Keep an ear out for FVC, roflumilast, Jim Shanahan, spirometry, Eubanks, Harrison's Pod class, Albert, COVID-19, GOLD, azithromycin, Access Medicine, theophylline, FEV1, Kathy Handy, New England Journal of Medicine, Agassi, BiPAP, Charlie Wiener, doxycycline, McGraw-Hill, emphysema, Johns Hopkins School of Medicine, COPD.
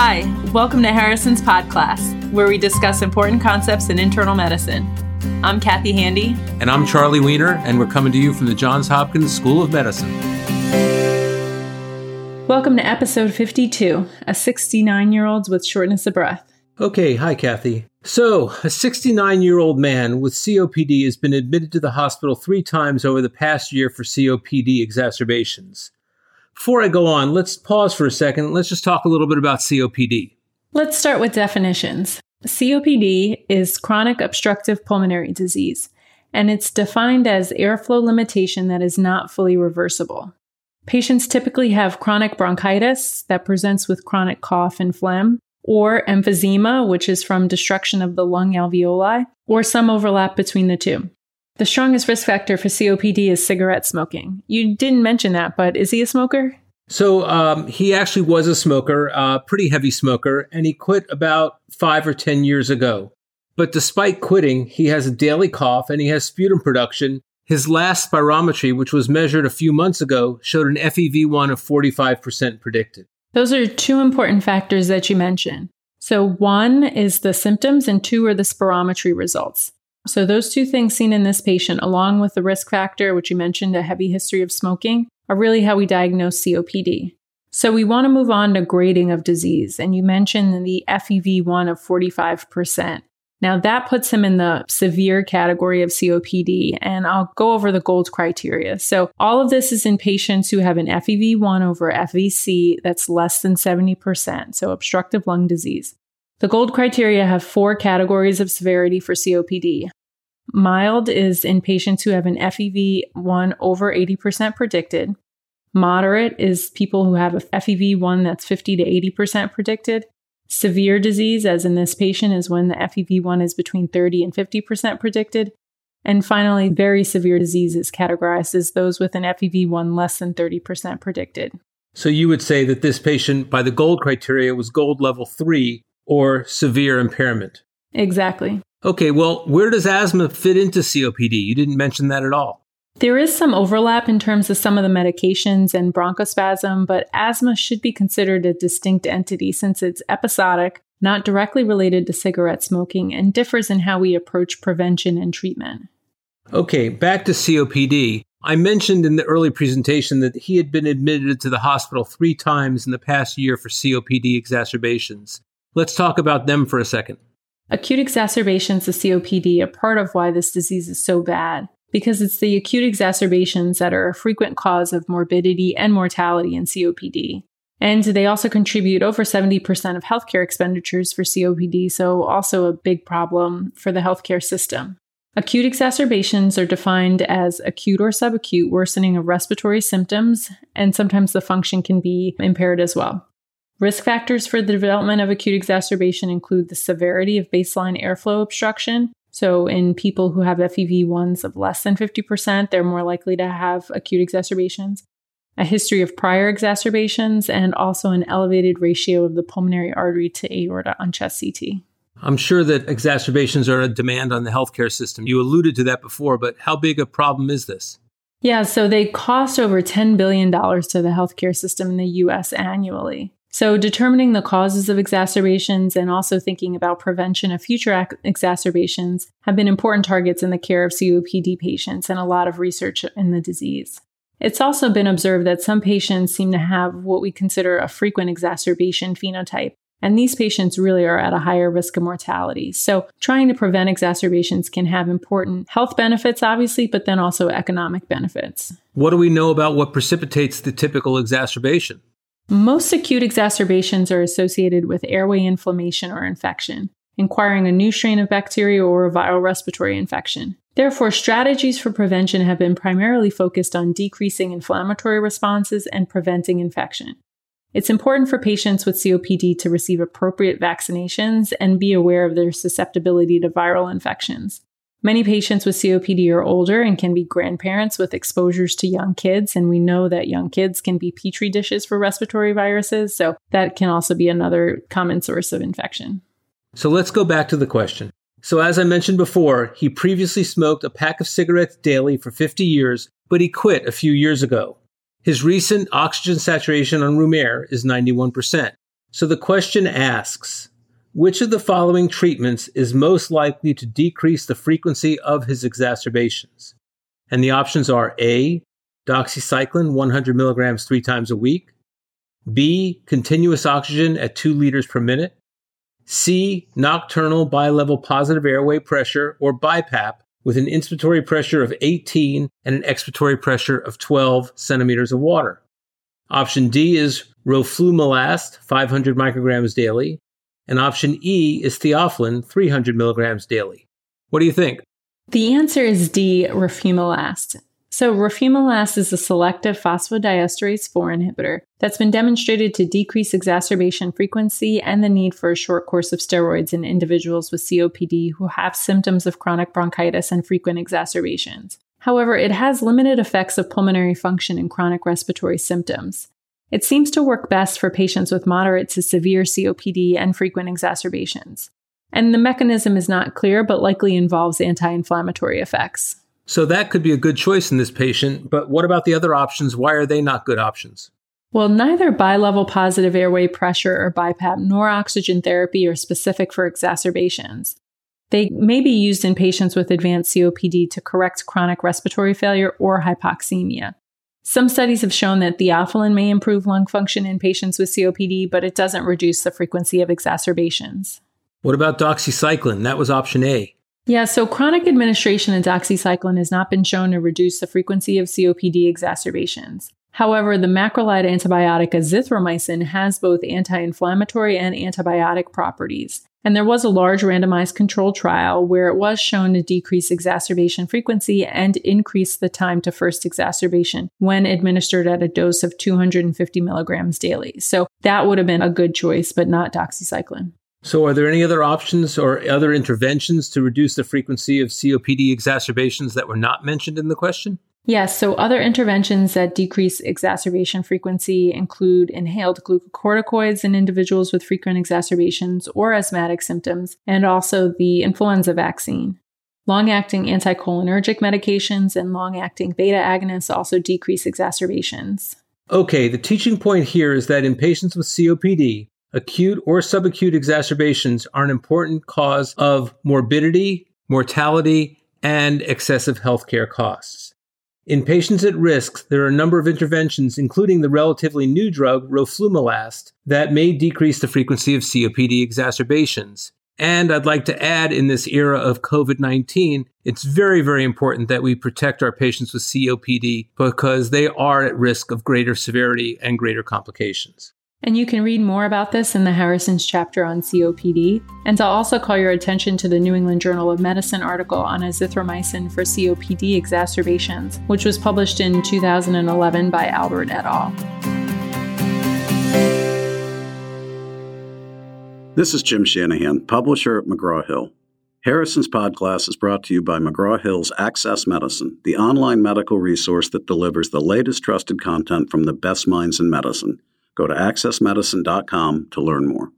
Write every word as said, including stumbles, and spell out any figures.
Hi, welcome to Harrison's Pod class, where we discuss important concepts in internal medicine. I'm Kathy Handy. And I'm Charlie Wiener, and we're coming to you from the Johns Hopkins School of Medicine. Welcome to episode fifty-two, a sixty-nine-year-old with shortness of breath. Okay, hi, Kathy. So, a sixty-nine-year-old man with C O P D has been admitted to the hospital three times over the past year for C O P D exacerbations. Before I go on, let's pause for a second. Let's just talk a little bit about C O P D. Let's start with definitions. C O P D is chronic obstructive pulmonary disease, and it's defined as airflow limitation that is not fully reversible. Patients typically have chronic bronchitis that presents with chronic cough and phlegm, or emphysema, which is from destruction of the lung alveoli, or some overlap between the two. The strongest risk factor for C O P D is cigarette smoking. You didn't mention that, but is he a smoker? So um, he actually was a smoker, a uh, pretty heavy smoker, and he quit about five or ten years ago. But despite quitting, he has a daily cough and he has sputum production. His last spirometry, which was measured a few months ago, showed an F E V one of forty-five percent predicted. Those are two important factors that you mentioned. So one is the symptoms and two are the spirometry results. So those two things seen in this patient, along with the risk factor, which you mentioned, a heavy history of smoking, are really how we diagnose C O P D. So we want to move on to grading of disease. And you mentioned the F E V one of forty-five percent. Now that puts him in the severe category of C O P D. And I'll go over the GOLD criteria. So all of this is in patients who have an F E V one over F V C that's less than seventy percent. So obstructive lung disease. The GOLD criteria have four categories of severity for C O P D. Mild is in patients who have an F E V one over eighty percent predicted. Moderate is people who have an F E V one that's fifty to eighty percent predicted. Severe disease, as in this patient, is when the F E V one is between thirty and fifty percent predicted. And finally, very severe disease is categorized as those with an F E V one less than thirty percent predicted. So you would say that this patient, by the GOLD criteria, was GOLD level three, or severe impairment. Exactly. Okay, well, where does asthma fit into C O P D? You didn't mention that at all. There is some overlap in terms of some of the medications and bronchospasm, but asthma should be considered a distinct entity since it's episodic, not directly related to cigarette smoking, and differs in how we approach prevention and treatment. Okay, back to C O P D. I mentioned in the early presentation that he had been admitted to the hospital three times in the past year for C O P D exacerbations. Let's talk about them for a second. Acute exacerbations of C O P D are part of why this disease is so bad, because it's the acute exacerbations that are a frequent cause of morbidity and mortality in C O P D. And they also contribute over seventy percent of healthcare expenditures for C O P D, so also a big problem for the healthcare system. Acute exacerbations are defined as acute or subacute worsening of respiratory symptoms, and sometimes the function can be impaired as well. Risk factors for the development of acute exacerbation include the severity of baseline airflow obstruction. So in people who have F E V ones of less than fifty percent, they're more likely to have acute exacerbations, a history of prior exacerbations, and also an elevated ratio of the pulmonary artery to aorta on chest C T. I'm sure that exacerbations are a demand on the healthcare system. You alluded to that before, but how big a problem is this? Yeah, so they cost over ten billion dollars to the healthcare system in the U S annually. So determining the causes of exacerbations and also thinking about prevention of future ac- exacerbations have been important targets in the care of C O P D patients and a lot of research in the disease. It's also been observed that some patients seem to have what we consider a frequent exacerbation phenotype, and these patients really are at a higher risk of mortality. So trying to prevent exacerbations can have important health benefits, obviously, but then also economic benefits. What do we know about what precipitates the typical exacerbation? Most acute exacerbations are associated with airway inflammation or infection, acquiring a new strain of bacteria or a viral respiratory infection. Therefore, strategies for prevention have been primarily focused on decreasing inflammatory responses and preventing infection. It's important for patients with C O P D to receive appropriate vaccinations and be aware of their susceptibility to viral infections. Many patients with C O P D are older and can be grandparents with exposures to young kids, and we know that young kids can be petri dishes for respiratory viruses, so that can also be another common source of infection. So let's go back to the question. So as I mentioned before, he previously smoked a pack of cigarettes daily for fifty years, but he quit a few years ago. His recent oxygen saturation on room air is ninety-one percent. So the question asks, which of the following treatments is most likely to decrease the frequency of his exacerbations? And the options are A, doxycycline one hundred milligrams three times a week, B, continuous oxygen at two liters per minute, C, nocturnal bilevel positive airway pressure or BiPAP with an inspiratory pressure of eighteen and an expiratory pressure of twelve centimeters of water. Option D is roflumilast five hundred micrograms daily, and option E is theophylline three hundred milligrams daily. What do you think? The answer is D, roflumilast. So roflumilast is a selective phosphodiesterase four inhibitor that's been demonstrated to decrease exacerbation frequency and the need for a short course of steroids in individuals with C O P D who have symptoms of chronic bronchitis and frequent exacerbations. However, it has limited effects of pulmonary function and chronic respiratory symptoms. It seems to work best for patients with moderate to severe C O P D and frequent exacerbations. And the mechanism is not clear, but likely involves anti-inflammatory effects. So that could be a good choice in this patient, but what about the other options? Why are they not good options? Well, neither bilevel positive airway pressure or BiPAP nor oxygen therapy are specific for exacerbations. They may be used in patients with advanced C O P D to correct chronic respiratory failure or hypoxemia. Some studies have shown that theophylline may improve lung function in patients with C O P D, but it doesn't reduce the frequency of exacerbations. What about doxycycline? That was option A. Yeah, so chronic administration of doxycycline has not been shown to reduce the frequency of C O P D exacerbations. However, the macrolide antibiotic azithromycin has both anti-inflammatory and antibiotic properties. And there was a large randomized control trial where it was shown to decrease exacerbation frequency and increase the time to first exacerbation when administered at a dose of two hundred fifty milligrams daily. So that would have been a good choice, but not doxycycline. So are there any other options or other interventions to reduce the frequency of C O P D exacerbations that were not mentioned in the question? Yes, so other interventions that decrease exacerbation frequency include inhaled glucocorticoids in individuals with frequent exacerbations or asthmatic symptoms, and also the influenza vaccine. Long-acting anticholinergic medications and long-acting beta agonists also decrease exacerbations. Okay, the teaching point here is that in patients with C O P D, acute or subacute exacerbations are an important cause of morbidity, mortality, and excessive healthcare costs. In patients at risk, there are a number of interventions, including the relatively new drug roflumilast, that may decrease the frequency of C O P D exacerbations. And I'd like to add, in this era of COVID nineteen, it's very, very important that we protect our patients with C O P D because they are at risk of greater severity and greater complications. And you can read more about this in the Harrison's chapter on C O P D. And I'll also call your attention to the New England Journal of Medicine article on azithromycin for C O P D exacerbations, which was published in two thousand eleven by Albert et al. This is Jim Shanahan, publisher at McGraw-Hill. Harrison's Pod class is brought to you by McGraw-Hill's Access Medicine, the online medical resource that delivers the latest trusted content from the best minds in medicine. Go to access medicine dot com to learn more.